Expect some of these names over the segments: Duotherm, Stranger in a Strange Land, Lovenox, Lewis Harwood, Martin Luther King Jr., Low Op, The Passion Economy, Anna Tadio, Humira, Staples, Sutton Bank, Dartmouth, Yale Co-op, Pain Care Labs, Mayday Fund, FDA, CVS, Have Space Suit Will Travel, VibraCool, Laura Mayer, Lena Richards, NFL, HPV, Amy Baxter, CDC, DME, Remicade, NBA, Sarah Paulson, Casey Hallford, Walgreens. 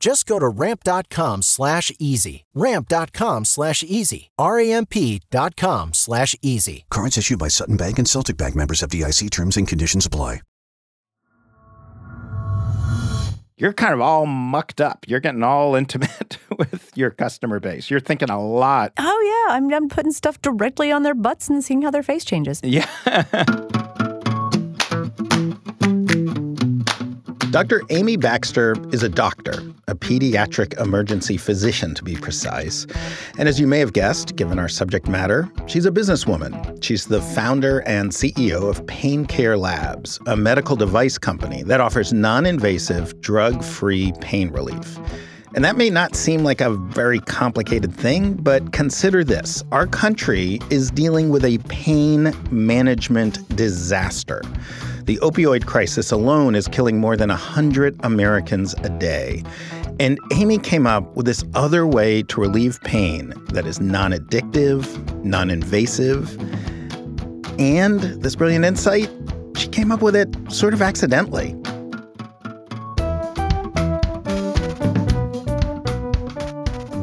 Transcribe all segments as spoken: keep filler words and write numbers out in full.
Just go to ramp.com slash easy. Ramp.com slash easy. R-A-M-P.com slash easy. Cards issued by Sutton Bank and Celtic Bank, members of F D I C. Terms and conditions apply. You're kind of all mucked up. You're getting all intimate with your customer base. You're thinking a lot. Oh, yeah. I'm, I'm putting stuff directly on their butts and seeing how their face changes. Yeah. Doctor Amy Baxter is a doctor, a pediatric emergency physician to be precise. And as you may have guessed, given our subject matter, she's a businesswoman. She's the founder and C E O of Pain Care Labs, a medical device company that offers non-invasive, drug-free pain relief. And that may not seem like a very complicated thing, but consider this. Our country is dealing with a pain management disaster. The opioid crisis alone is killing more than one hundred Americans a day. And Amy came up with this other way to relieve pain that is non-addictive, non-invasive. And this brilliant insight, she came up with it sort of accidentally.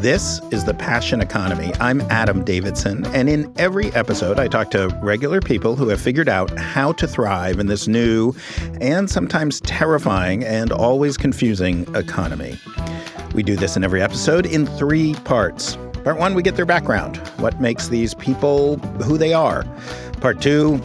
This is The Passion Economy. I'm Adam Davidson, and in every episode, I talk to regular people who have figured out how to thrive in this new and sometimes terrifying and always confusing economy. We do this in every episode in three parts. Part one, we get their background, what makes these people who they are. Part two,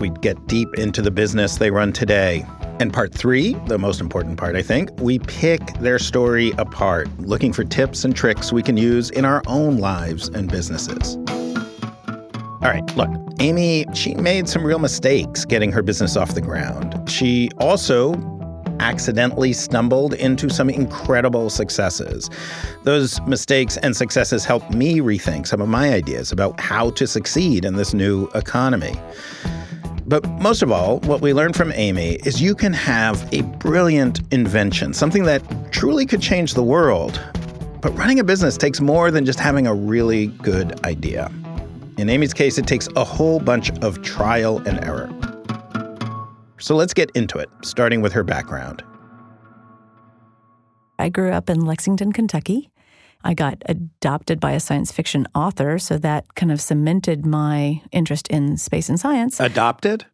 we get deep into the business they run today. And part three, the most important part, I think, we pick their story apart, looking for tips and tricks we can use in our own lives and businesses. All right, look, Amy, she made some real mistakes getting her business off the ground. She also accidentally stumbled into some incredible successes. Those mistakes and successes helped me rethink some of my ideas about how to succeed in this new economy. But most of all, what we learned from Amy is you can have a brilliant invention, something that truly could change the world. But running a business takes more than just having a really good idea. In Amy's case, it takes a whole bunch of trial and error. So let's get into it, starting with her background. I grew up in Lexington, Kentucky. I got adopted by a science fiction author, so that kind of cemented my interest in space and science. Adopted?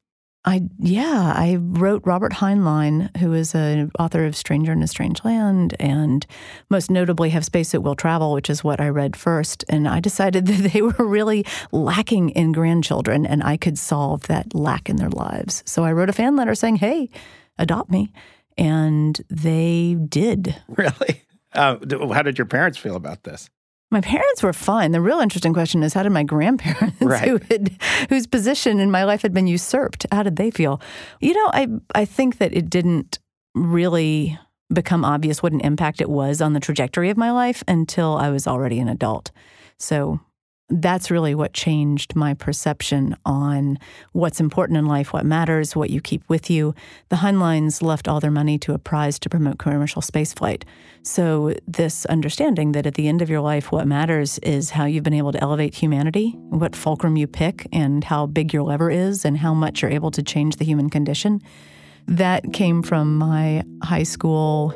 I yeah, I wrote Robert Heinlein, who is an author of Stranger in a Strange Land, and most notably Have Space Suit Will Travel, which is what I read first. And I decided that they were really lacking in grandchildren, and I could solve that lack in their lives. So I wrote a fan letter saying, hey, adopt me. And they did. Really? Uh, how did your parents feel about this? My parents were fine. The real interesting question is, how did my grandparents, right. who had, whose position in my life had been usurped, how did they feel? You know, I I think that it didn't really become obvious what an impact it was on the trajectory of my life until I was already an adult. So that's really what changed my perception on what's important in life, what matters, what you keep with you. The Heinleins left all their money to a prize to promote commercial spaceflight. So this understanding that at the end of your life, what matters is how you've been able to elevate humanity, what fulcrum you pick, and how big your lever is, and how much you're able to change the human condition. That came from my high school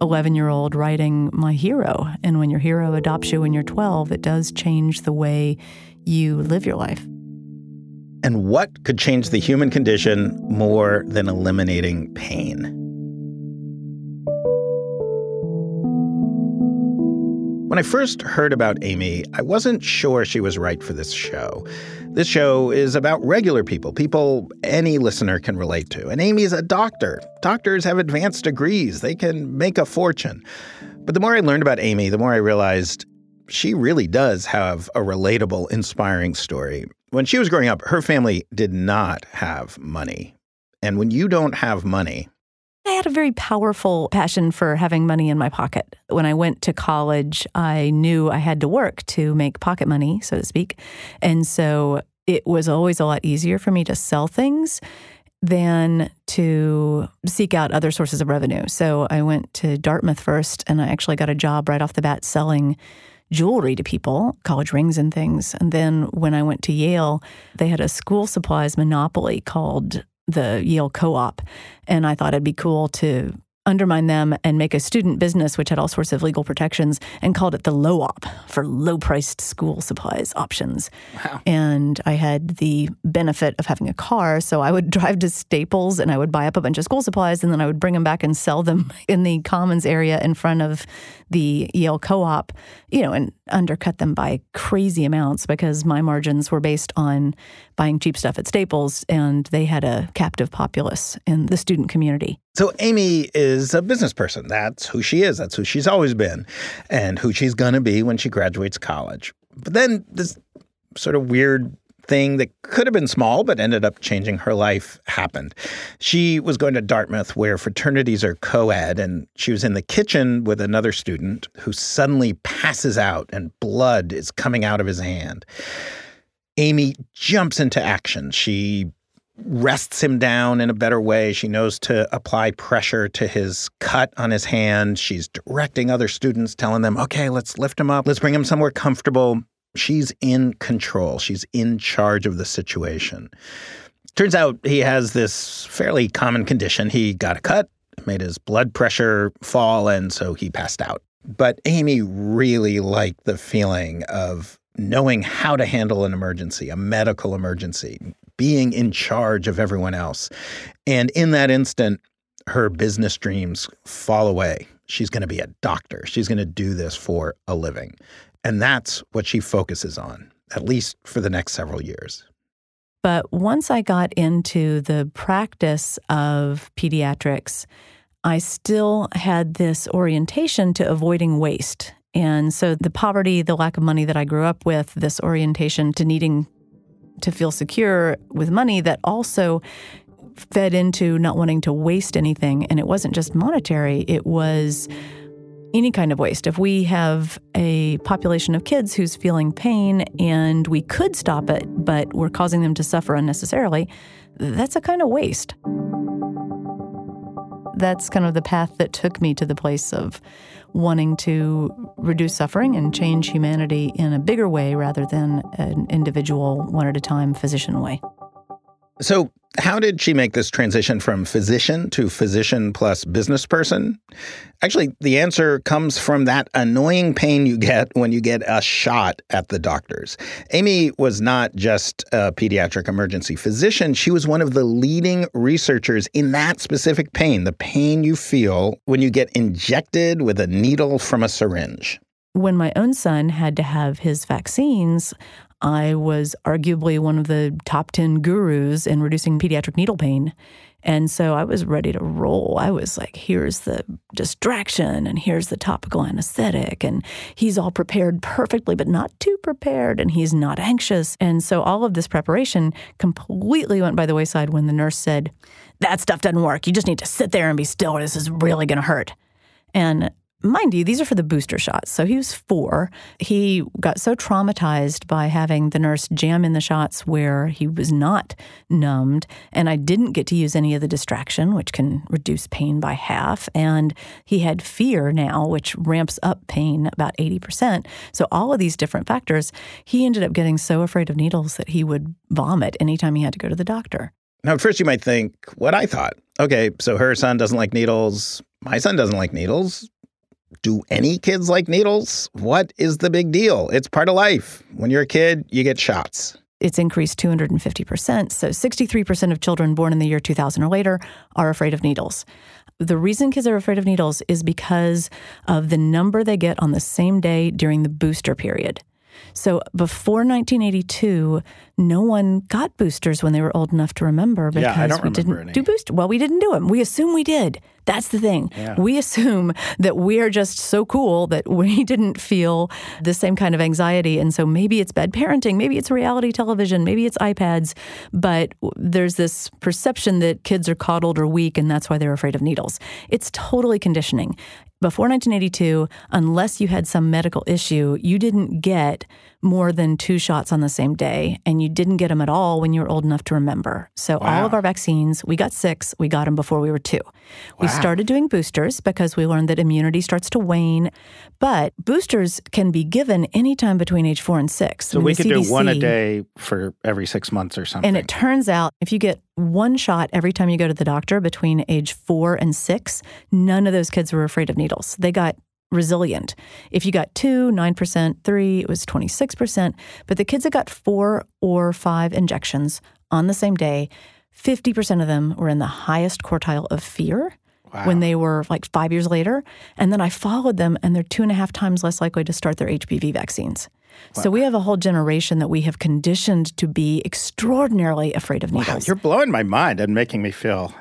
eleven-year-old writing My Hero. And when your hero adopts you when you're twelve, it does change the way you live your life. And what could change the human condition more than eliminating pain? When When I first heard about Amy, I wasn't sure she was right for this show. This show is about regular people, people any listener can relate to. And Amy's a doctor. Doctors have advanced degrees. They can make a fortune. But the more I learned about Amy, the more I realized she really does have a relatable, inspiring story. When she was growing up, her family did not have money. And when you don't have money... I had a very powerful passion for having money in my pocket. When I went to college, I knew I had to work to make pocket money, so to speak. And so it was always a lot easier for me to sell things than to seek out other sources of revenue. So I went to Dartmouth first, and I actually got a job right off the bat selling jewelry to people, college rings and things. And then when I went to Yale, they had a school supplies monopoly called the Yale Co-op. And I thought it'd be cool to undermine them and make a student business, which had all sorts of legal protections, and called it the Low Op, for low-priced school supplies options. Wow. And I had the benefit of having a car, so I would drive to Staples and I would buy up a bunch of school supplies, and then I would bring them back and sell them in the Commons area in front of the Yale Co-op, you know, and undercut them by crazy amounts because my margins were based on buying cheap stuff at Staples, and they had a captive populace in the student community. So Amy is a business person. That's who she is. That's who she's always been and who she's going to be when she graduates college. But then this sort of weird thing that could have been small but ended up changing her life happened. She was going to Dartmouth, where fraternities are co-ed, and she was in the kitchen with another student who suddenly passes out and blood is coming out of his hand. Amy jumps into action. She rests him down in a better way. She knows to apply pressure to his cut on his hand. She's directing other students, telling them, okay, let's lift him up. Let's bring him somewhere comfortable. She's in control. She's in charge of the situation. Turns out he has this fairly common condition. He got a cut, made his blood pressure fall, and so he passed out. But Amy really liked the feeling of knowing how to handle an emergency, a medical emergency, being in charge of everyone else. And in that instant, her business dreams fall away. She's going to be a doctor. She's going to do this for a living. And that's what she focuses on, at least for the next several years. But once I got into the practice of pediatrics, I still had this orientation to avoiding waste. And so the poverty, the lack of money that I grew up with, this orientation to needing to feel secure with money, that also fed into not wanting to waste anything. And it wasn't just monetary, it was any kind of waste. If we have a population of kids who's feeling pain and we could stop it, but we're causing them to suffer unnecessarily, that's a kind of waste. That's kind of the path that took me to the place of wanting to reduce suffering and change humanity in a bigger way rather than an individual, one-at-a-time physician way. So how did she make this transition from physician to physician plus business person? Actually, the answer comes from that annoying pain you get when you get a shot at the doctors. Amy was not just a pediatric emergency physician. She was one of the leading researchers in that specific pain, the pain you feel when you get injected with a needle from a syringe. When my own son had to have his vaccines, I was arguably one of the top ten gurus in reducing pediatric needle pain. And so I was ready to roll. I was like, here's the distraction, and here's the topical anesthetic, and he's all prepared perfectly, but not too prepared, and he's not anxious. And so all of this preparation completely went by the wayside when the nurse said, that stuff doesn't work. You just need to sit there and be still. This is really going to hurt. And mind you, these are for the booster shots. So he was four. He got so traumatized by having the nurse jam in the shots where he was not numbed, and I didn't get to use any of the distraction, which can reduce pain by half. And he had fear now, which ramps up pain about eighty percent. So all of these different factors, he ended up getting so afraid of needles that he would vomit anytime he had to go to the doctor. Now, at first you might think what I thought. Okay, so her son doesn't like needles. My son doesn't like needles. Do any kids like needles? What is the big deal? It's part of life. When you're a kid, you get shots. It's increased two hundred fifty percent. So sixty-three percent of children born in the year two thousand or later are afraid of needles. the reason kids are afraid of needles is because of the number they get on the same day during the booster period. So before nineteen eighty-two, no one got boosters when they were old enough to remember because yeah, I don't we remember didn't any. do booster. Well, we didn't do them. We assume we did. That's the thing. Yeah. We assume that we are just so cool that we didn't feel the same kind of anxiety. And so maybe it's bad parenting. Maybe it's reality television. Maybe it's iPads. But there's this perception that kids are coddled or weak, and that's why they're afraid of needles. It's totally conditioning. Before nineteen eighty-two, unless you had some medical issue, you didn't get more than two shots on the same day, and you didn't get them at all when you were old enough to remember. So wow. all of our vaccines, we got six, we got them before we were two. Wow. We started doing boosters because we learned that immunity starts to wane, but boosters can be given anytime between age four and six. So I mean, we could C D C, do one a day for every six months or something. And it turns out if you get one shot every time you go to the doctor between age four and six, none of those kids were afraid of needles. They got resilient. If you got two, nine percent, three, it was twenty-six percent. But the kids that got four or five injections on the same day, fifty percent of them were in the highest quartile of fear wow. when they were like five years later. And then I followed them, and they're two and a half times less likely to start their H P V vaccines. Wow. So we have a whole generation that we have conditioned to be extraordinarily afraid of needles. Wow, you're blowing my mind and making me feel...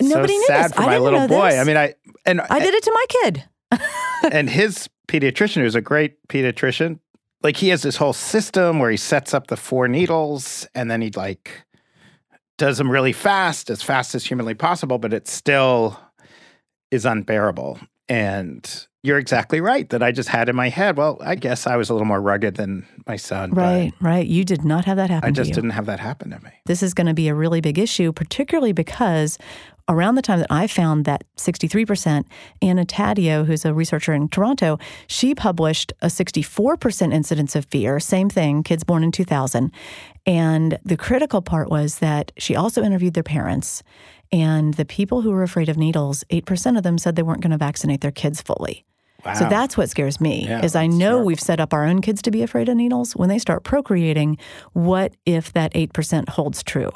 Nobody so knew sad this. for I my didn't little know boy. This. I mean, I and I did it to my kid. And his pediatrician, who's a great pediatrician, like he has this whole system where he sets up the four needles and then he like does them really fast, as fast as humanly possible, but it still is unbearable. And you're exactly right that I just had in my head, well, I guess I was a little more rugged than my son. Right, right. You did not have that happen to you. I just didn't have that happen to me. This is going to be a really big issue, particularly because around the time that I found that sixty-three percent, Anna Tadio, who's a researcher in Toronto, she published a sixty-four percent incidence of fear, same thing, kids born in two thousand. And the critical part was that she also interviewed their parents. And the people who were afraid of needles, eight percent of them said they weren't going to vaccinate their kids fully. Wow. So that's what scares me, yeah, is I know terrible. We've set up our own kids to be afraid of needles. When they start procreating, what if that eight percent holds true?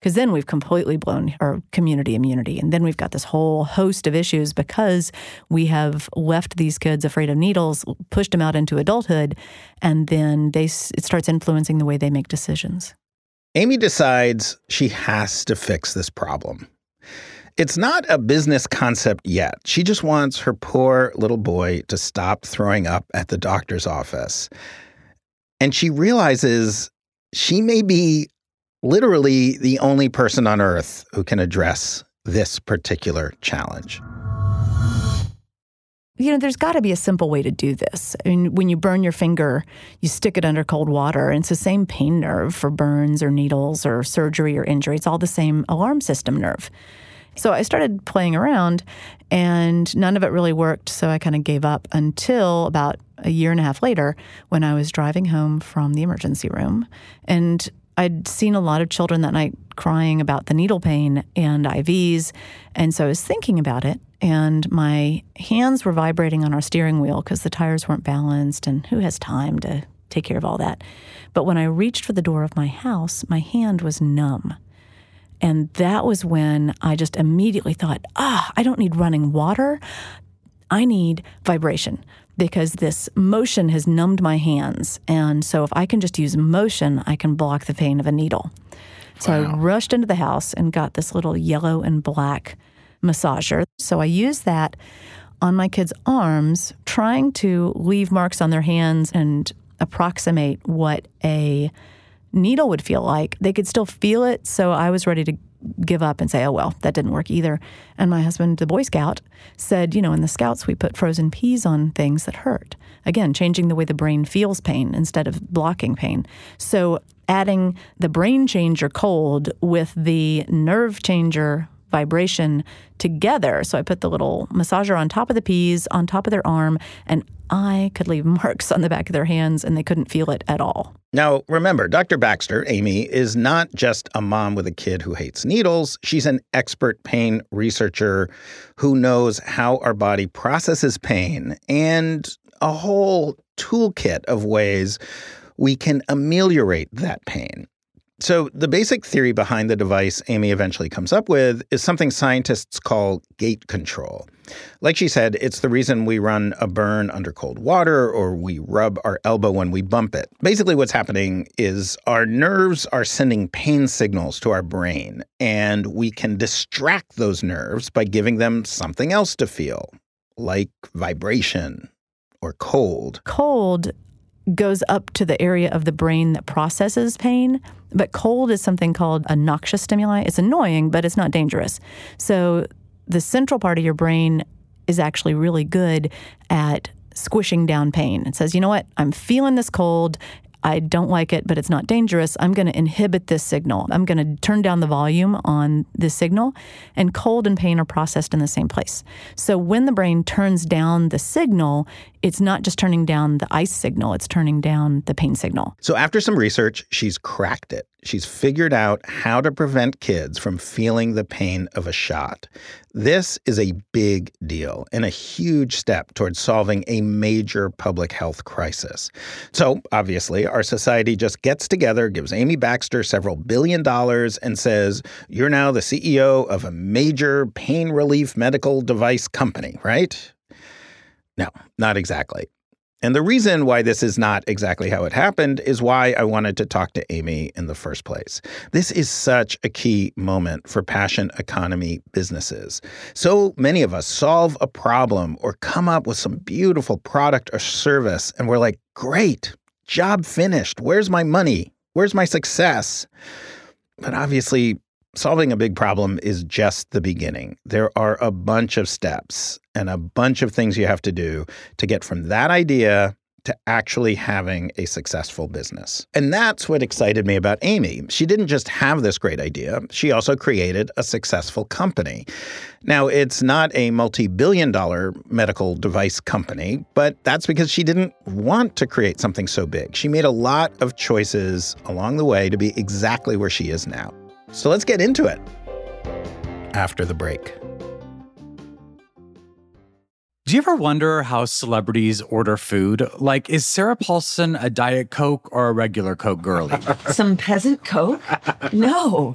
Because then we've completely blown our community immunity. And then we've got this whole host of issues because we have left these kids afraid of needles, pushed them out into adulthood, and then they it starts influencing the way they make decisions. Amy decides she has to fix this problem. It's not a business concept yet. She just wants her poor little boy to stop throwing up at the doctor's office. And she realizes she may be literally the only person on earth who can address this particular challenge. You know, there's got to be a simple way to do this. I mean, when you burn your finger, you stick it under cold water, and it's the same pain nerve for burns or needles or surgery or injury. It's all the same alarm system nerve. So I started playing around, and none of it really worked, so I kind of gave up until about a year and a half later when I was driving home from the emergency room. And I'd seen a lot of children that night crying about the needle pain and I Vs, and so I was thinking about it. And my hands were vibrating on our steering wheel because the tires weren't balanced, and who has time to take care of all that? But when I reached for the door of my house, my hand was numb. And that was when I just immediately thought, ah, I don't need running water. I need vibration because this motion has numbed my hands. And so if I can just use motion, I can block the pain of a needle. So wow. I rushed into the house and got this little yellow and black massager. So I used that on my kids' arms, trying to leave marks on their hands and approximate what a needle would feel like. They could still feel it, so I was ready to give up and say, oh, well, that didn't work either. And my husband, the Boy Scout, said, you know, in the Scouts, we put frozen peas on things that hurt. Again, changing the way the brain feels pain instead of blocking pain. So adding the brain changer cold with the nerve changer vibration together. So I put the little massager on top of the peas, on top of their arm, and I could leave marks on the back of their hands, and they couldn't feel it at all. Now, remember, Doctor Baxter, Amy, is not just a mom with a kid who hates needles. She's an expert pain researcher who knows how our body processes pain and a whole toolkit of ways we can ameliorate that pain. So the basic theory behind the device Amy eventually comes up with is something scientists call gate control. Like she said, it's the reason we run a burn under cold water or we rub our elbow when we bump it. Basically what's happening is our nerves are sending pain signals to our brain, and we can distract those nerves by giving them something else to feel, like vibration or cold. Cold goes up to the area of the brain that processes pain. But cold is something called a noxious stimuli. It's annoying, but it's not dangerous. So the central part of your brain is actually really good at squishing down pain. It says, you know what, I'm feeling this cold. I don't like it, but it's not dangerous. I'm going to inhibit this signal. I'm going to turn down the volume on this signal. And cold and pain are processed in the same place. So when the brain turns down the signal, it's not just turning down the ice signal, it's turning down the pain signal. So after some research, she's cracked it. She's figured out how to prevent kids from feeling the pain of a shot. This is a big deal and a huge step towards solving a major public health crisis. So, obviously, our society just gets together, gives Amy Baxter several billion dollars, and says, you're now the C E O of a major pain relief medical device company, right? No, not exactly. And the reason why this is not exactly how it happened is why I wanted to talk to Amy in the first place. This is such a key moment for passion economy businesses. So many of us solve a problem or come up with some beautiful product or service, and we're like, great, job finished. Where's my money? Where's my success? But obviously, solving a big problem is just the beginning. There are a bunch of steps and a bunch of things you have to do to get from that idea to actually having a successful business. And that's what excited me about Amy. She didn't just have this great idea. She also created a successful company. Now, it's not a multi-billion dollar medical device company, but that's because she didn't want to create something so big. She made a lot of choices along the way to be exactly where she is now. So let's get into it after the break. Do you ever wonder how celebrities order food? Like, is Sarah Paulson a Diet Coke or a regular Coke girlie? Some peasant Coke? No.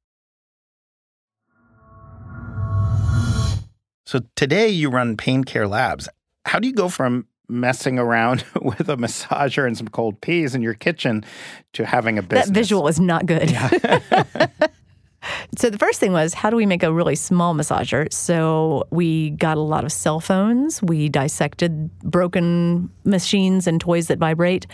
So today you run Pain Care Labs. How do you go from messing around with a massager and some cold peas in your kitchen to having a business? That visual is not good. Yeah. So the first thing was, how do we make a really small massager? So we got a lot of cell phones. We dissected broken machines and toys that vibrate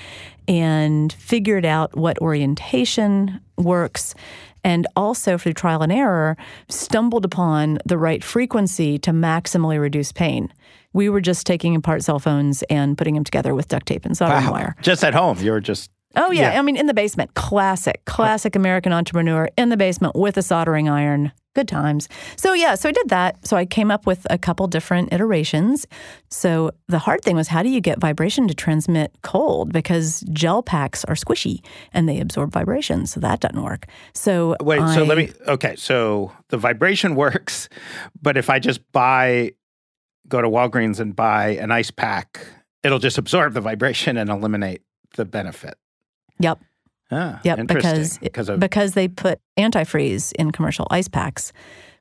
and figured out what orientation works. And also, through trial and error, stumbled upon the right frequency to maximally reduce pain. We were just taking apart cell phones and putting them together with duct tape and soldering wow. wire. Just at home, you were just... Oh, yeah. yeah. I mean, in the basement. Classic. Classic American entrepreneur in the basement with a soldering iron. Good times. So, yeah, so I did that. So I came up with a couple different iterations. So the hard thing was, how do you get vibration to transmit cold? Because gel packs are squishy and they absorb vibration. So that doesn't work. So Wait, I, so let me, okay, so the vibration works, but if I just buy, go to Walgreens and buy an ice pack, it'll just absorb the vibration and eliminate the benefit. Yep. Ah, yep, because, because, of, because they put antifreeze in commercial ice packs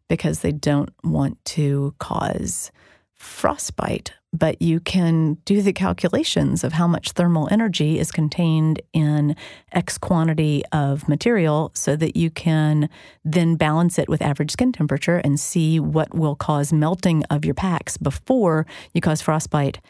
because they don't want to cause frostbite. But you can do the calculations of how much thermal energy is contained in X quantity of material so that you can then balance it with average skin temperature and see what will cause melting of your packs before you cause frostbite.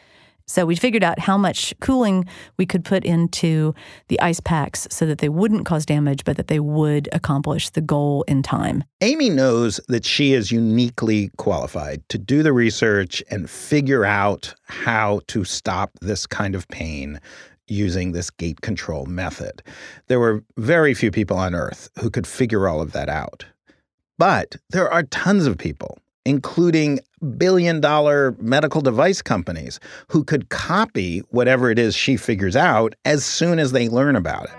So we figured out how much cooling we could put into the ice packs so that they wouldn't cause damage, but that they would accomplish the goal in time. Amy knows that she is uniquely qualified to do the research and figure out how to stop this kind of pain using this gate control method. There were very few people on Earth who could figure all of that out. But there are tons of people, including billion-dollar medical device companies, who could copy whatever it is she figures out as soon as they learn about it.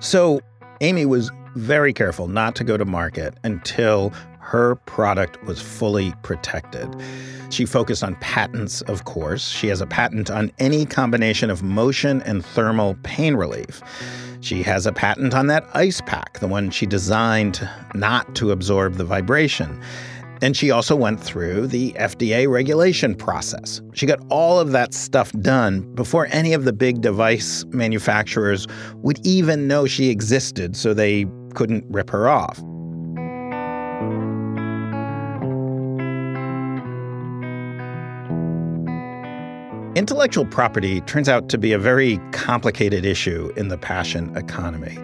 So Amy was very careful not to go to market until her product was fully protected. She focused on patents, of course. She has a patent on any combination of motion and thermal pain relief. She has a patent on that ice pack, the one she designed not to absorb the vibration. And she also went through the F D A regulation process. She got all of that stuff done before any of the big device manufacturers would even know she existed, so they couldn't rip her off. Intellectual property turns out to be a very complicated issue in the passion economy.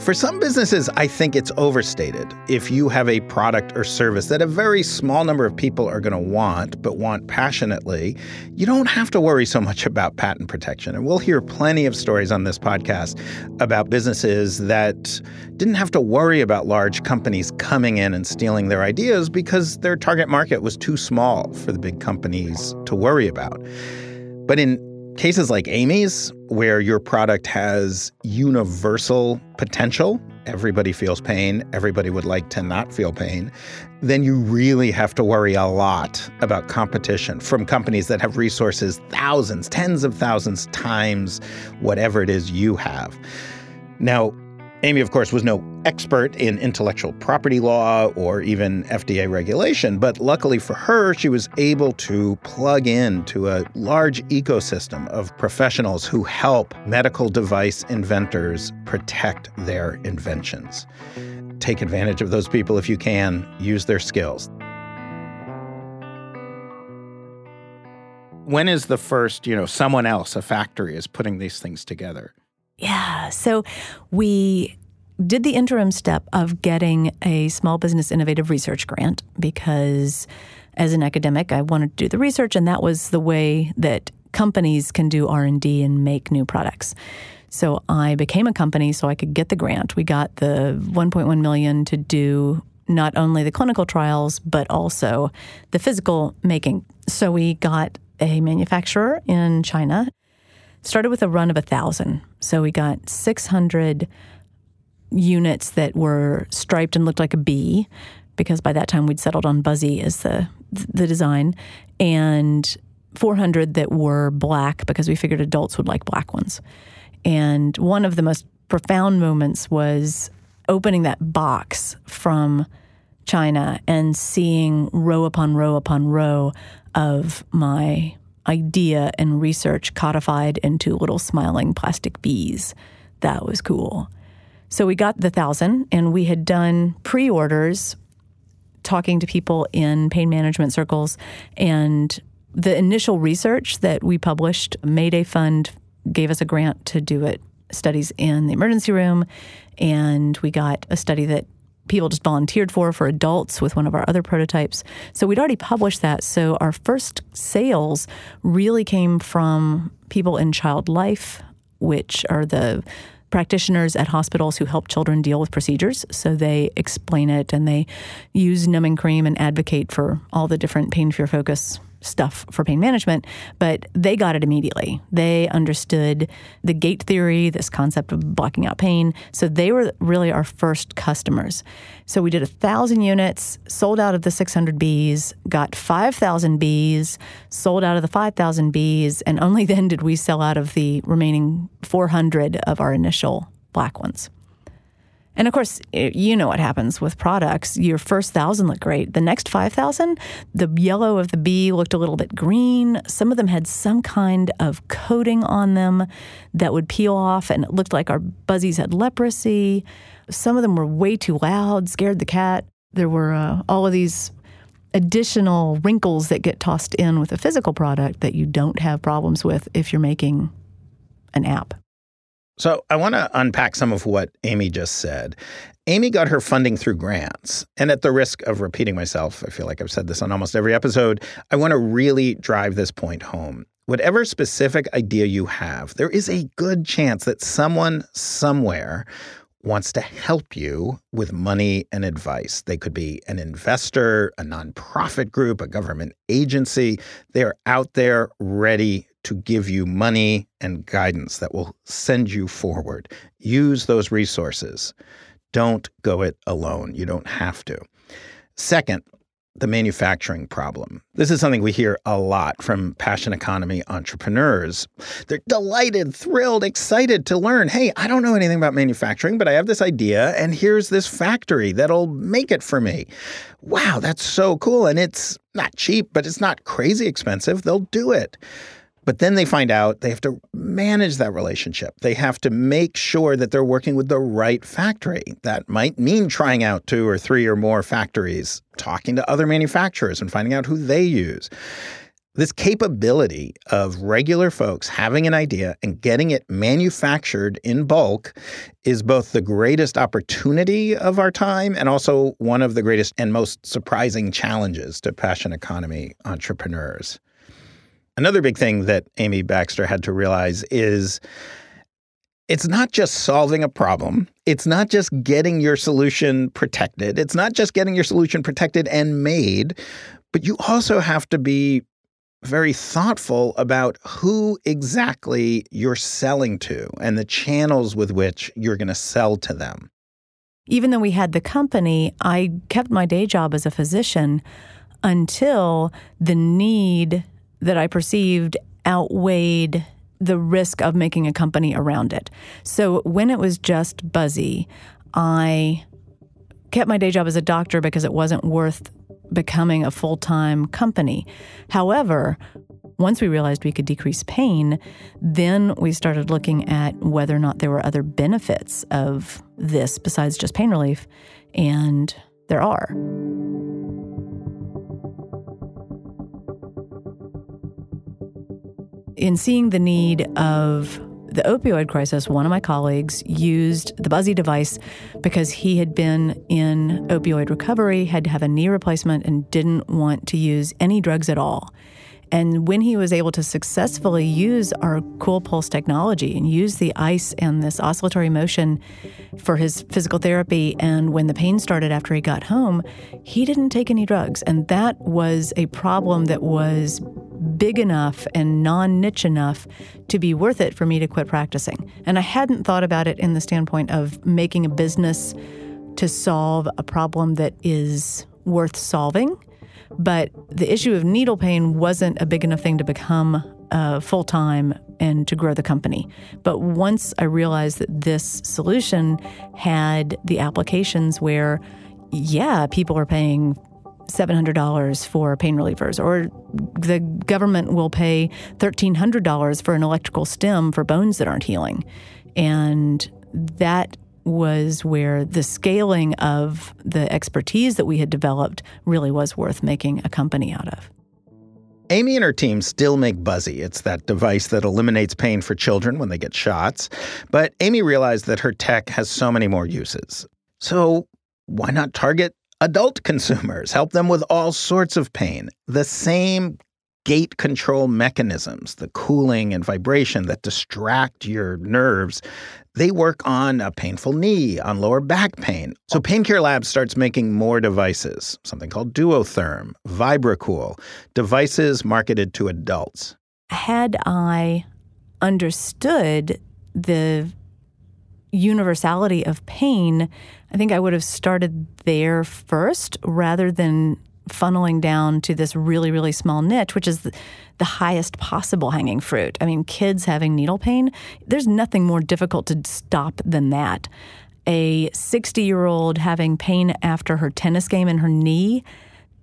For some businesses, I think it's overstated. If you have a product or service that a very small number of people are going to want, but want passionately, you don't have to worry so much about patent protection. And we'll hear plenty of stories on this podcast about businesses that didn't have to worry about large companies coming in and stealing their ideas because their target market was too small for the big companies to worry about. But in cases like Amy's, where your product has universal potential, everybody feels pain, everybody would like to not feel pain, then you really have to worry a lot about competition from companies that have resources thousands, tens of thousands times whatever it is you have. Now, Amy, of course, was no expert in intellectual property law or even F D A regulation, but luckily for her, she was able to plug into a large ecosystem of professionals who help medical device inventors protect their inventions. Take advantage of those people if you can. Use their skills. When is the first, you know, someone else, a factory, is putting these things together? Yeah, so we did the interim step of getting a small business innovative research grant because as an academic, I wanted to do the research, and that was the way that companies can do R and D and make new products. So I became a company so I could get the grant. We got the one point one million dollars to do not only the clinical trials, but also the physical making. So we got a manufacturer in China. Started with a run of one thousand. So we got six hundred units that were striped and looked like a bee, because by that time we'd settled on Buzzy as the the design, and four hundred that were black because we figured adults would like black ones. And one of the most profound moments was opening that box from China and seeing row upon row upon row of my idea and research codified into little smiling plastic bees. That was cool. So we got the thousand, and we had done pre-orders, talking to people in pain management circles, and the initial research that we published, Mayday Fund gave us a grant to do it, studies in the emergency room, and we got a study that people just volunteered for, for adults with one of our other prototypes. So we'd already published that. So our first sales really came from people in child life, which are the practitioners at hospitals who help children deal with procedures. So they explain it and they use numbing cream and advocate for all the different pain fear focus stuff for pain management, but they got it immediately. They understood the gate theory, this concept of blocking out pain. So they were really our first customers. So we did one thousand units, sold out of the six hundred bees, got five thousand bees, sold out of the five thousand bees, and only then did we sell out of the remaining four hundred of our initial black ones. And of course, you know what happens with products. Your first thousand look great. The next five thousand, the yellow of the bee looked a little bit green. Some of them had some kind of coating on them that would peel off, and it looked like our Buzzies had leprosy. Some of them were way too loud, scared the cat. There were uh, all of these additional wrinkles that get tossed in with a physical product that you don't have problems with if you're making an app. So I want to unpack some of what Amy just said. Amy got her funding through grants. And at the risk of repeating myself, I feel like I've said this on almost every episode, I want to really drive this point home. Whatever specific idea you have, there is a good chance that someone somewhere wants to help you with money and advice. They could be an investor, a nonprofit group, a government agency. They're out there ready to give you money and guidance that will send you forward. Use those resources. Don't go it alone. You don't have to. Second, the manufacturing problem. This is something we hear a lot from passion economy entrepreneurs. They're delighted, thrilled, excited to learn, hey, I don't know anything about manufacturing, but I have this idea, and here's this factory that'll make it for me. Wow, that's so cool. And it's not cheap, but it's not crazy expensive. They'll do it. But then they find out they have to manage that relationship. They have to make sure that they're working with the right factory. That might mean trying out two or three or more factories, talking to other manufacturers and finding out who they use. This capability of regular folks having an idea and getting it manufactured in bulk is both the greatest opportunity of our time and also one of the greatest and most surprising challenges to passion economy entrepreneurs. Another big thing that Amy Baxter had to realize is it's not just solving a problem. It's not just getting your solution protected. It's not just getting your solution protected and made, but you also have to be very thoughtful about who exactly you're selling to and the channels with which you're going to sell to them. Even though we had the company, I kept my day job as a physician until the need that I perceived outweighed the risk of making a company around it. So when it was just Buzzy, I kept my day job as a doctor because it wasn't worth becoming a full-time company. However, once we realized we could decrease pain, then we started looking at whether or not there were other benefits of this besides just pain relief, and there are. In seeing the need of the opioid crisis, one of my colleagues used the Buzzy device because he had been in opioid recovery, had to have a knee replacement, and didn't want to use any drugs at all. And when he was able to successfully use our Cool Pulse technology and use the ice and this oscillatory motion for his physical therapy, and when the pain started after he got home, he didn't take any drugs. And that was a problem that was big enough and non-niche enough to be worth it for me to quit practicing. And I hadn't thought about it in the standpoint of making a business to solve a problem that is worth solving. But the issue of needle pain wasn't a big enough thing to become uh, full-time and to grow the company. But once I realized that this solution had the applications where, yeah, people are paying seven hundred dollars for pain relievers, or the government will pay thirteen hundred dollars for an electrical stim for bones that aren't healing. And that was where the scaling of the expertise that we had developed really was worth making a company out of. Amy and her team still make Buzzy. It's that device that eliminates pain for children when they get shots. But Amy realized that her tech has so many more uses. So why not target adult consumers, help them with all sorts of pain? The same gate control mechanisms, the cooling and vibration that distract your nerves, they work on a painful knee, on lower back pain. So Pain Care Labs starts making more devices, something called Duotherm, VibraCool, devices marketed to adults. Had I understood the universality of pain, I think I would have started there first rather than funneling down to this really, really small niche, which is the, the highest possible hanging fruit. I mean, kids having needle pain, there's nothing more difficult to stop than that. A sixty-year-old having pain after her tennis game in her knee,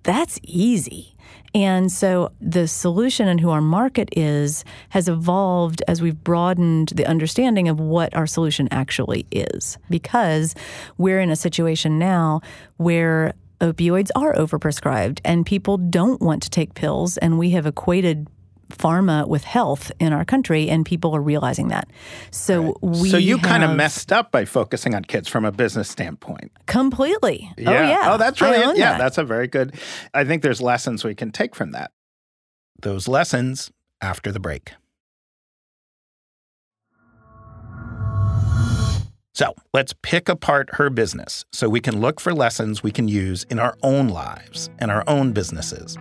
that's easy. And so the solution and who our market is has evolved as we've broadened the understanding of what our solution actually is, because we're in a situation now where opioids are overprescribed and people don't want to take pills, and we have equated pharma with health in our country, and people are realizing that. So right. we So you kind of messed up by focusing on kids from a business standpoint. Completely. Yeah. Oh, yeah. Oh, that's really, yeah, that. that's a very good, I think there's lessons we can take from that. Those lessons after the break. So let's pick apart her business so we can look for lessons we can use in our own lives and our own businesses.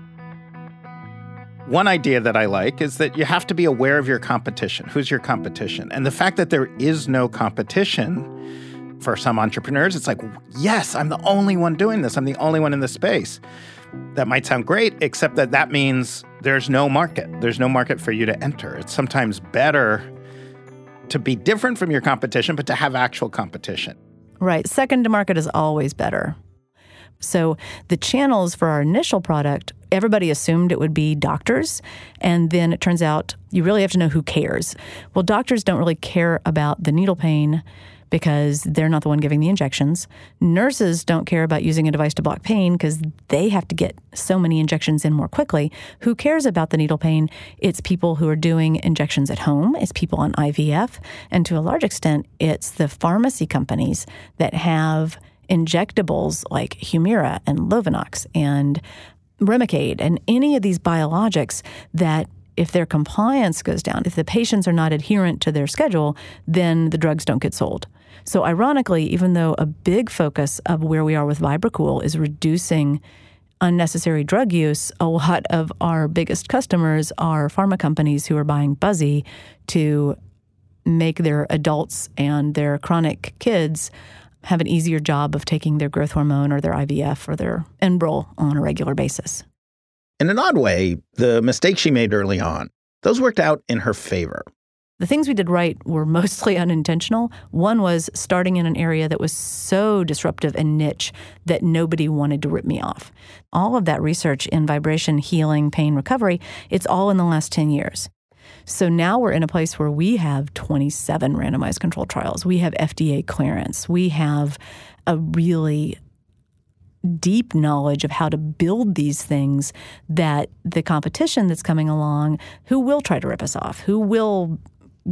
One idea that I like is that you have to be aware of your competition. Who's your competition? And the fact that there is no competition for some entrepreneurs, it's like, yes, I'm the only one doing this. I'm the only one in this space. That might sound great, except that that means there's no market. There's no market for you to enter. It's sometimes better to be different from your competition, but to have actual competition. Right. Second to market is always better. So the channels for our initial product, everybody assumed it would be doctors, and then it turns out you really have to know who cares. Well, doctors don't really care about the needle pain because they're not the one giving the injections. Nurses don't care about using a device to block pain because they have to get so many injections in more quickly. Who cares about the needle pain? It's people who are doing injections at home. It's people on I V F. And to a large extent, it's the pharmacy companies that have injectables like Humira and Lovenox and Remicade and any of these biologics that if their compliance goes down, if the patients are not adherent to their schedule, then the drugs don't get sold. So ironically, even though a big focus of where we are with VibraCool is reducing unnecessary drug use, a lot of our biggest customers are pharma companies who are buying Buzzy to make their adults and their chronic kids have an easier job of taking their growth hormone or their I V F or their Enbrel on a regular basis. In an odd way, the mistakes she made early on, those worked out in her favor. The things we did right were mostly unintentional. One was starting in an area that was so disruptive and niche that nobody wanted to rip me off. All of that research in vibration, healing, pain, recovery, it's all in the last ten years. So now we're in a place where we have twenty-seven randomized controlled trials. We have F D A clearance. We have a really deep knowledge of how to build these things that the competition that's coming along, who will try to rip us off, who will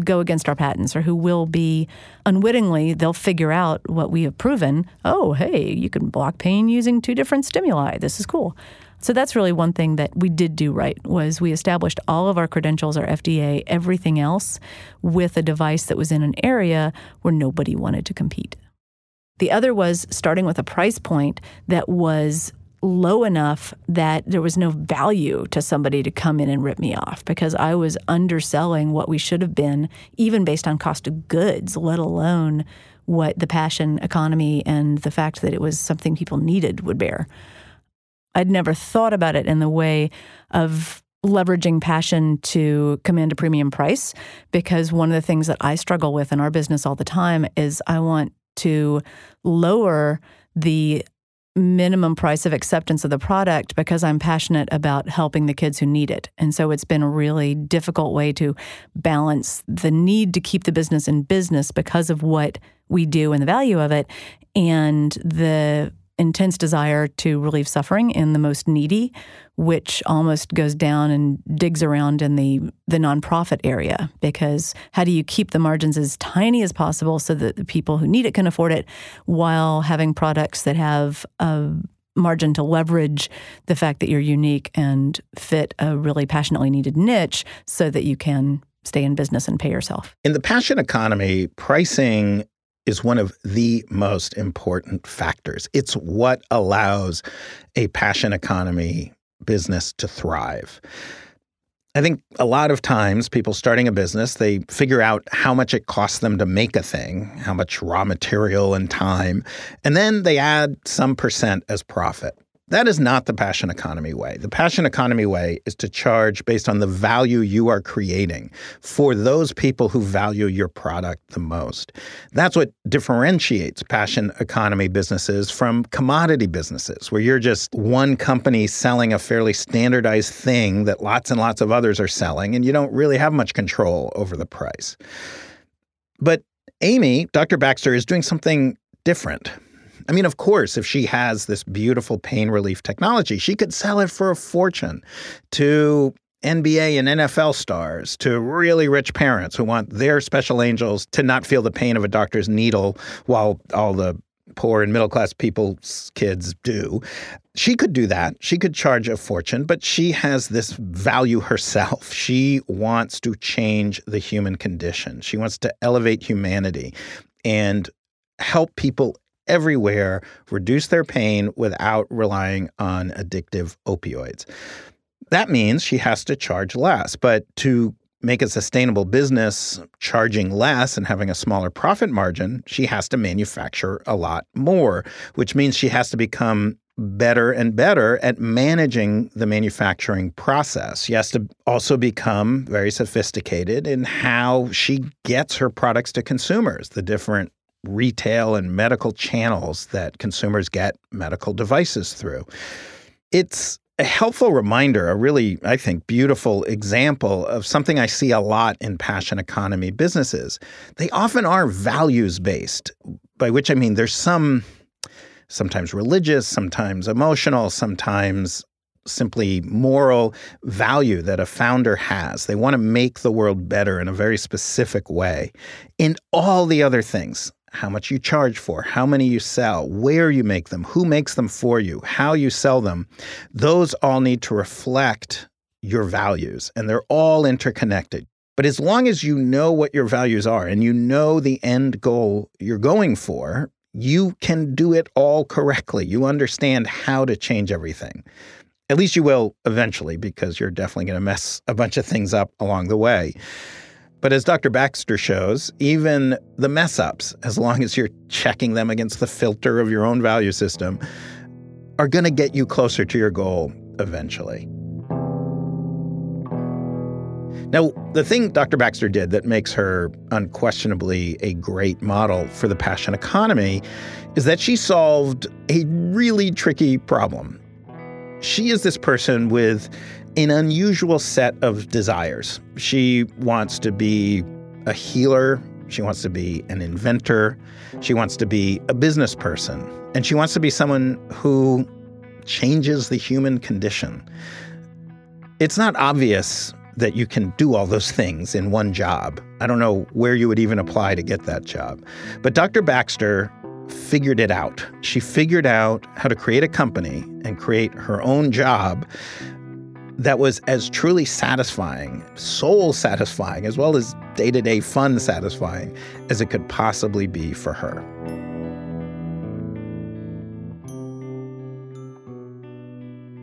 go against our patents, or who will be unwittingly, they'll figure out what we have proven. Oh, hey, you can block pain using two different stimuli. This is cool. So that's really one thing that we did do right, was we established all of our credentials, our F D A, everything else, with a device that was in an area where nobody wanted to compete. The other was starting with a price point that was low enough that there was no value to somebody to come in and rip me off, because I was underselling what we should have been, even based on cost of goods, let alone what the passion economy and the fact that it was something people needed would bear. I'd never thought about it in the way of leveraging passion to command a premium price, because one of the things that I struggle with in our business all the time is I want to lower the minimum price of acceptance of the product because I'm passionate about helping the kids who need it. And so it's been a really difficult way to balance the need to keep the business in business because of what we do and the value of it, and the intense desire to relieve suffering in the most needy, which almost goes down and digs around in the, the nonprofit area, because how do you keep the margins as tiny as possible so that the people who need it can afford it, while having products that have a margin to leverage the fact that you're unique and fit a really passionately needed niche so that you can stay in business and pay yourself. In the passion economy, pricing is one of the most important factors. It's what allows a passion economy business to thrive. I think a lot of times people starting a business, they figure out how much it costs them to make a thing, how much raw material and time, and then they add some percent as profit. That is not the passion economy way. The passion economy way is to charge based on the value you are creating for those people who value your product the most. That's what differentiates passion economy businesses from commodity businesses, where you're just one company selling a fairly standardized thing that lots and lots of others are selling, and you don't really have much control over the price. But Amy, Doctor Baxter, is doing something different. I mean, of course, if she has this beautiful pain relief technology, she could sell it for a fortune to N B A and N F L stars, to really rich parents who want their special angels to not feel the pain of a doctor's needle while all the poor and middle-class people's kids do. She could do that. She could charge a fortune, but she has this value herself. She wants to change the human condition. She wants to elevate humanity. And help people everywhere reduce their pain without relying on addictive opioids. That means she has to charge less, but to make a sustainable business charging less and having a smaller profit margin, she has to manufacture a lot more, which means she has to become better and better at managing the manufacturing process. She has to also become very sophisticated in how she gets her products to consumers, the different retail and medical channels that consumers get medical devices through. It's a helpful reminder, a really, I think, beautiful example of something I see a lot in passion economy businesses. They often are values-based, by which I mean there's some, sometimes religious, sometimes emotional, sometimes simply moral value that a founder has. They want to make the world better in a very specific way. In all the other things, how much you charge for, how many you sell, where you make them, who makes them for you, how you sell them, those all need to reflect your values, and they're all interconnected. But as long as you know what your values are and you know the end goal you're going for, you can do it all correctly. You understand how to change everything. At least you will eventually, because you're definitely going to mess a bunch of things up along the way. But as Doctor Baxter shows, even the mess-ups, as long as you're checking them against the filter of your own value system, are going to get you closer to your goal eventually. Now, the thing Doctor Baxter did that makes her unquestionably a great model for the passion economy is that she solved a really tricky problem. She is this person with an unusual set of desires. She wants to be a healer. She wants to be an inventor. She wants to be a business person. And she wants to be someone who changes the human condition. It's not obvious that you can do all those things in one job. I don't know where you would even apply to get that job. But Doctor Baxter figured it out. She figured out how to create a company and create her own job that was as truly satisfying, soul satisfying, as well as day-to-day fun satisfying as it could possibly be for her.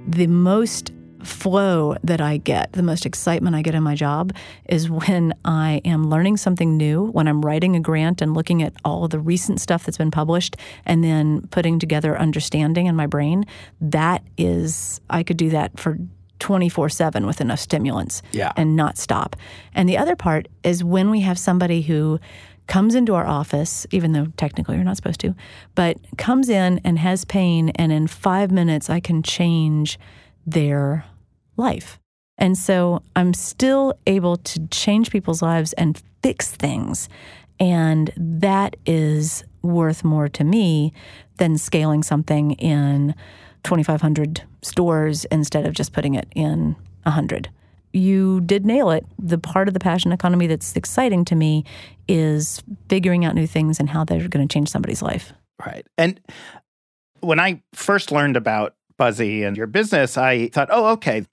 The most flow that I get, the most excitement I get in my job is when I am learning something new, when I'm writing a grant and looking at all the recent stuff that's been published and then putting together understanding in my brain. That is, I could do that for twenty-four seven with enough stimulants yeah. and not stop. And the other part is when we have somebody who comes into our office, even though technically you're not supposed to, but comes in and has pain, and in five minutes I can change their life. And so I'm still able to change people's lives and fix things. And that is worth more to me than scaling something in twenty-five hundred stores instead of just putting it in one hundred. You did nail it. The part of the passion economy that's exciting to me is figuring out new things and how they're going to change somebody's life. Right. And when I first learned about Buzzy and your business, I thought, oh, okay.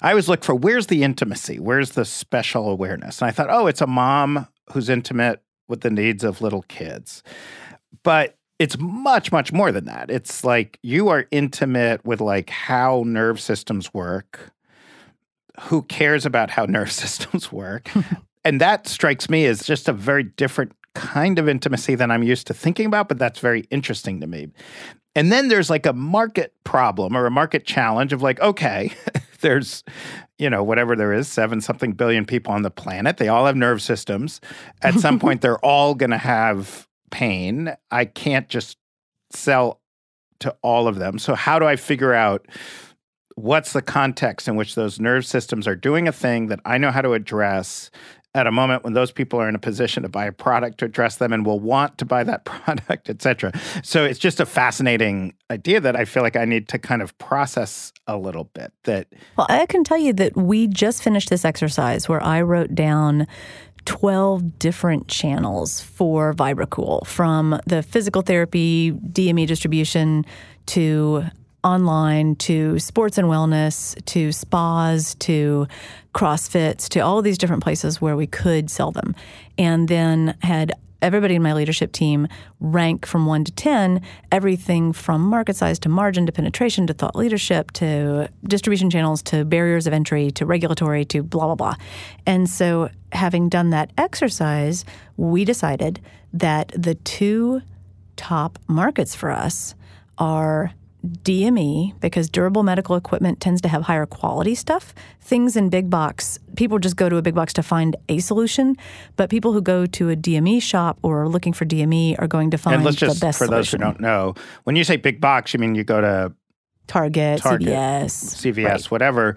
I always look for where's the intimacy? Where's the special awareness? And I thought, oh, it's a mom who's intimate with the needs of little kids. But it's much, much more than that. It's like you are intimate with like how nerve systems work. Who cares about how nerve systems work? And that strikes me as just a very different kind of intimacy than I'm used to thinking about, but that's very interesting to me. And then there's like a market problem or a market challenge of like, okay, there's, you know, whatever there is, seven something billion people on the planet. They all have nerve systems. At some point, they're all going to have pain. I can't just sell to all of them. So how do I figure out what's the context in which those nerve systems are doing a thing that I know how to address at a moment when those people are in a position to buy a product to address them and will want to buy that product, et cetera. So it's just a fascinating idea that I feel like I need to kind of process a little bit. That Well, I can tell you that we just finished this exercise where I wrote down twelve different channels for VibraCool, from the physical therapy, D M E distribution, to online, to sports and wellness, to spas, to CrossFits, to all these different places where we could sell them. And then had everybody in my leadership team rank from one to ten, everything from market size to margin to penetration to thought leadership to distribution channels to barriers of entry to regulatory to blah, blah, blah. And so having done that exercise, we decided that the two top markets for us are D M E, because durable medical equipment tends to have higher quality stuff. Things in big box, people just go to a big box to find a solution, but people who go to a D M E shop or are looking for D M E are going to find and let's just, the best for those solution. Who don't know, when you say big box, you mean you go to Target, Target C V S. C V S, right. Whatever.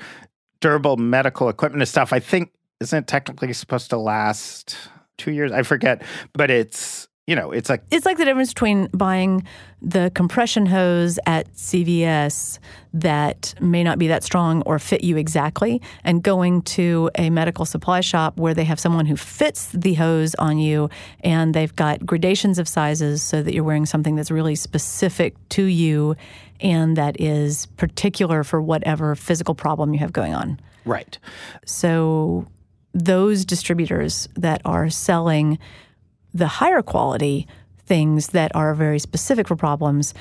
Durable medical equipment and stuff, I think, isn't technically supposed to last two years? I forget, but it's... You know, it's like... It's like the difference between buying the compression hose at C V S that may not be that strong or fit you exactly and going to a medical supply shop where they have someone who fits the hose on you and they've got gradations of sizes so that you're wearing something that's really specific to you and that is particular for whatever physical problem you have going on. Right. So those distributors that are selling... the higher quality things that are very specific for problems,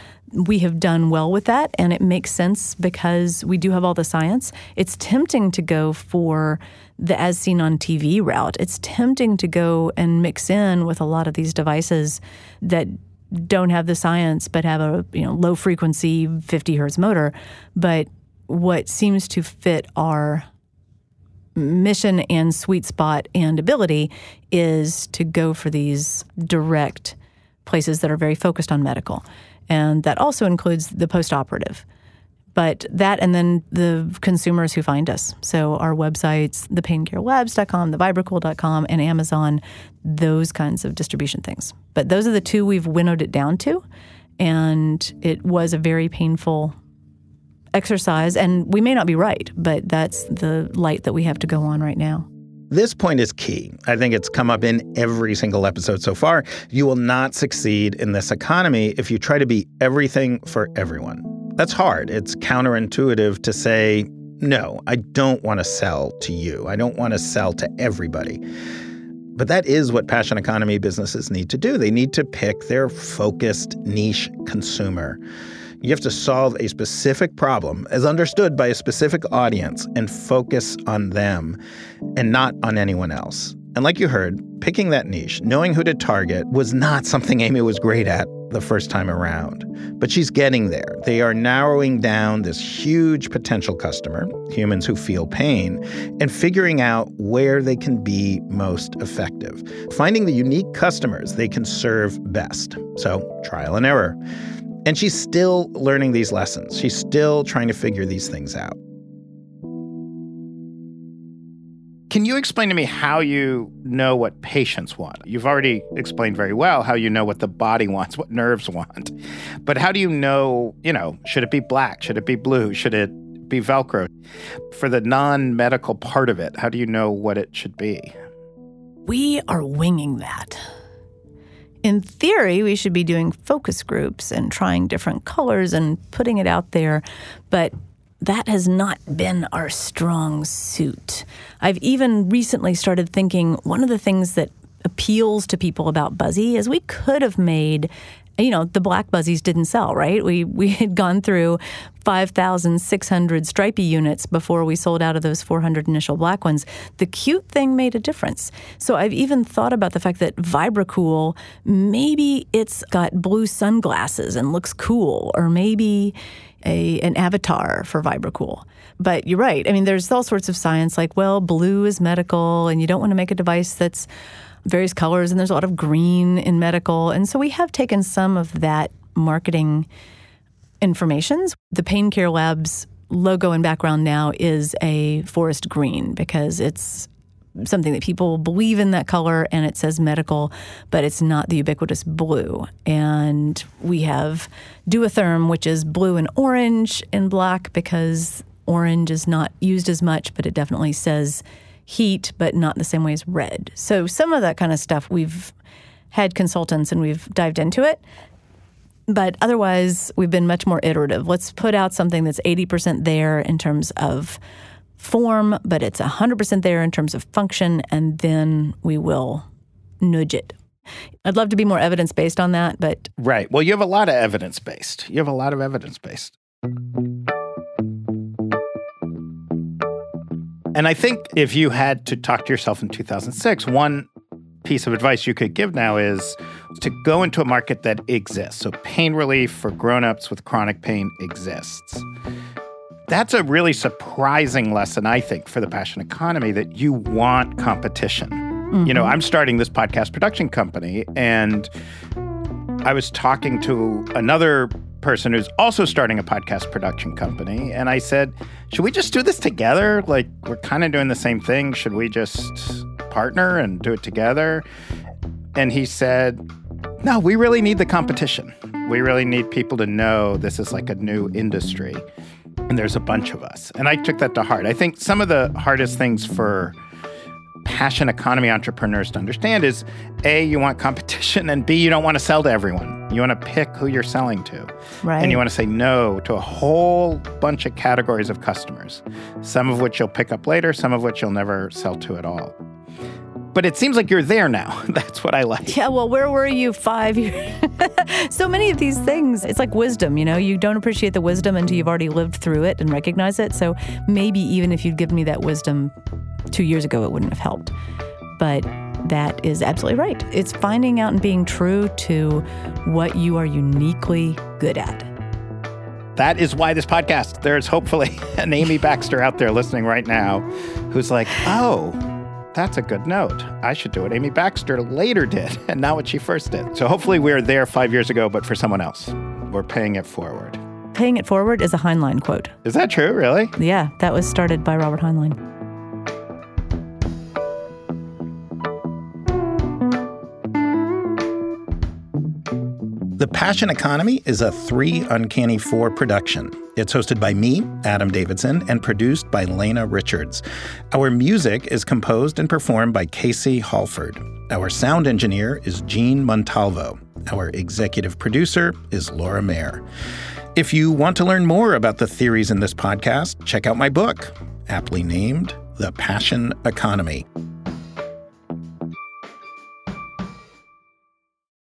we have done well with that, and it makes sense because we do have all the science. It's tempting to go for the as seen on T V route. It's tempting to go and mix in with a lot of these devices that don't have the science but have a you know low frequency fifty hertz motor. But what seems to fit our mission and sweet spot and ability is to go for these direct places that are very focused on medical. And that also includes the post-operative. But that and then the consumers who find us. So our websites, the pain care labs dot com, the vibra cool dot com, and Amazon, those kinds of distribution things. But those are the two we've winnowed it down to. And it was a very painful exercise, and we may not be right, but that's the light that we have to go on right now. This point is key. I think it's come up in every single episode so far. You will not succeed in this economy if you try to be everything for everyone. That's hard. It's counterintuitive to say, no, I don't want to sell to you. I don't want to sell to everybody. But that is what passion economy businesses need to do. They need to pick their focused niche consumer. You have to solve a specific problem as understood by a specific audience and focus on them and not on anyone else. And like you heard, picking that niche, knowing who to target, was not something Amy was great at the first time around. But she's getting there. They are narrowing down this huge potential customer, humans who feel pain, and figuring out where they can be most effective. Finding the unique customers they can serve best. So, trial and error. And she's still learning these lessons. She's still trying to figure these things out. Can you explain to me how you know what patients want? You've already explained very well how you know what the body wants, what nerves want. But how do you know, you know, should it be black? Should it be blue? Should it be Velcro? For the non-medical part of it, how do you know what it should be? We are winging that. In theory, we should be doing focus groups and trying different colors and putting it out there, but that has not been our strong suit. I've even recently started thinking one of the things that appeals to people about Buzzy is we could have made, you know, the black Buzzies didn't sell, right? We we had gone through five thousand six hundred stripey units before we sold out of those four hundred initial black ones. The cute thing made a difference. So I've even thought about the fact that VibraCool, maybe it's got blue sunglasses and looks cool, or maybe a an avatar for VibraCool. But you're right. I mean, there's all sorts of science like, well, blue is medical, and you don't want to make a device that's various colors, and there's a lot of green in medical. And so we have taken some of that marketing informations. The Pain Care Labs logo and background now is a forest green because it's something that people believe in that color, and it says medical, but it's not the ubiquitous blue. And we have Duotherm, which is blue and orange and black because orange is not used as much, but it definitely says heat, but not the same way as red. So some of that kind of stuff, we've had consultants and we've dived into it. But otherwise, we've been much more iterative. Let's put out something that's eighty percent there in terms of form, but it's one hundred percent there in terms of function, and then we will nudge it I'd love to be more evidence-based on that, but... Right. Well, you have a lot of evidence-based. You have a lot of evidence-based. And I think if you had to talk to yourself in two thousand six, one piece of advice you could give now is to go into a market that exists. So pain relief for grown-ups with chronic pain exists. That's a really surprising lesson, I think, for the passion economy, that you want competition. Mm-hmm. You know, I'm starting this podcast production company, and I was talking to another person who's also starting a podcast production company, and I said, should we just do this together? Like, we're kind of doing the same thing. Should we just partner and do it together? And he said, no, we really need the competition. We really need people to know this is like a new industry, and there's a bunch of us. And I took that to heart. I think some of the hardest things for passion economy entrepreneurs to understand is, A, you want competition, and B, you don't want to sell to everyone. You want to pick who you're selling to. Right. And you want to say no to a whole bunch of categories of customers, some of which you'll pick up later, some of which you'll never sell to at all. But it seems like you're there now. That's what I like. Yeah, well, where were you five years? So many of these things, it's like wisdom, you know? You don't appreciate the wisdom until you've already lived through it and recognize it. So maybe even if you'd given me that wisdom two years ago, it wouldn't have helped. But that is absolutely right. It's finding out and being true to what you are uniquely good at. That is why this podcast, there's hopefully an Amy Baxter out there listening right now who's like, oh, that's a good note. I should do what Amy Baxter later did and not what she first did. So hopefully we're there five years ago, but for someone else. We're paying it forward. Paying it forward is a Heinlein quote. Is that true, really? Yeah, that was started by Robert Heinlein. The Passion Economy is a Three Uncanny Four production. It's hosted by me, Adam Davidson, and produced by Lena Richards. Our music is composed and performed by Casey Hallford. Our sound engineer is Gene Montalvo. Our executive producer is Laura Mayer. If you want to learn more about the theories in this podcast, check out my book, aptly named The Passion Economy.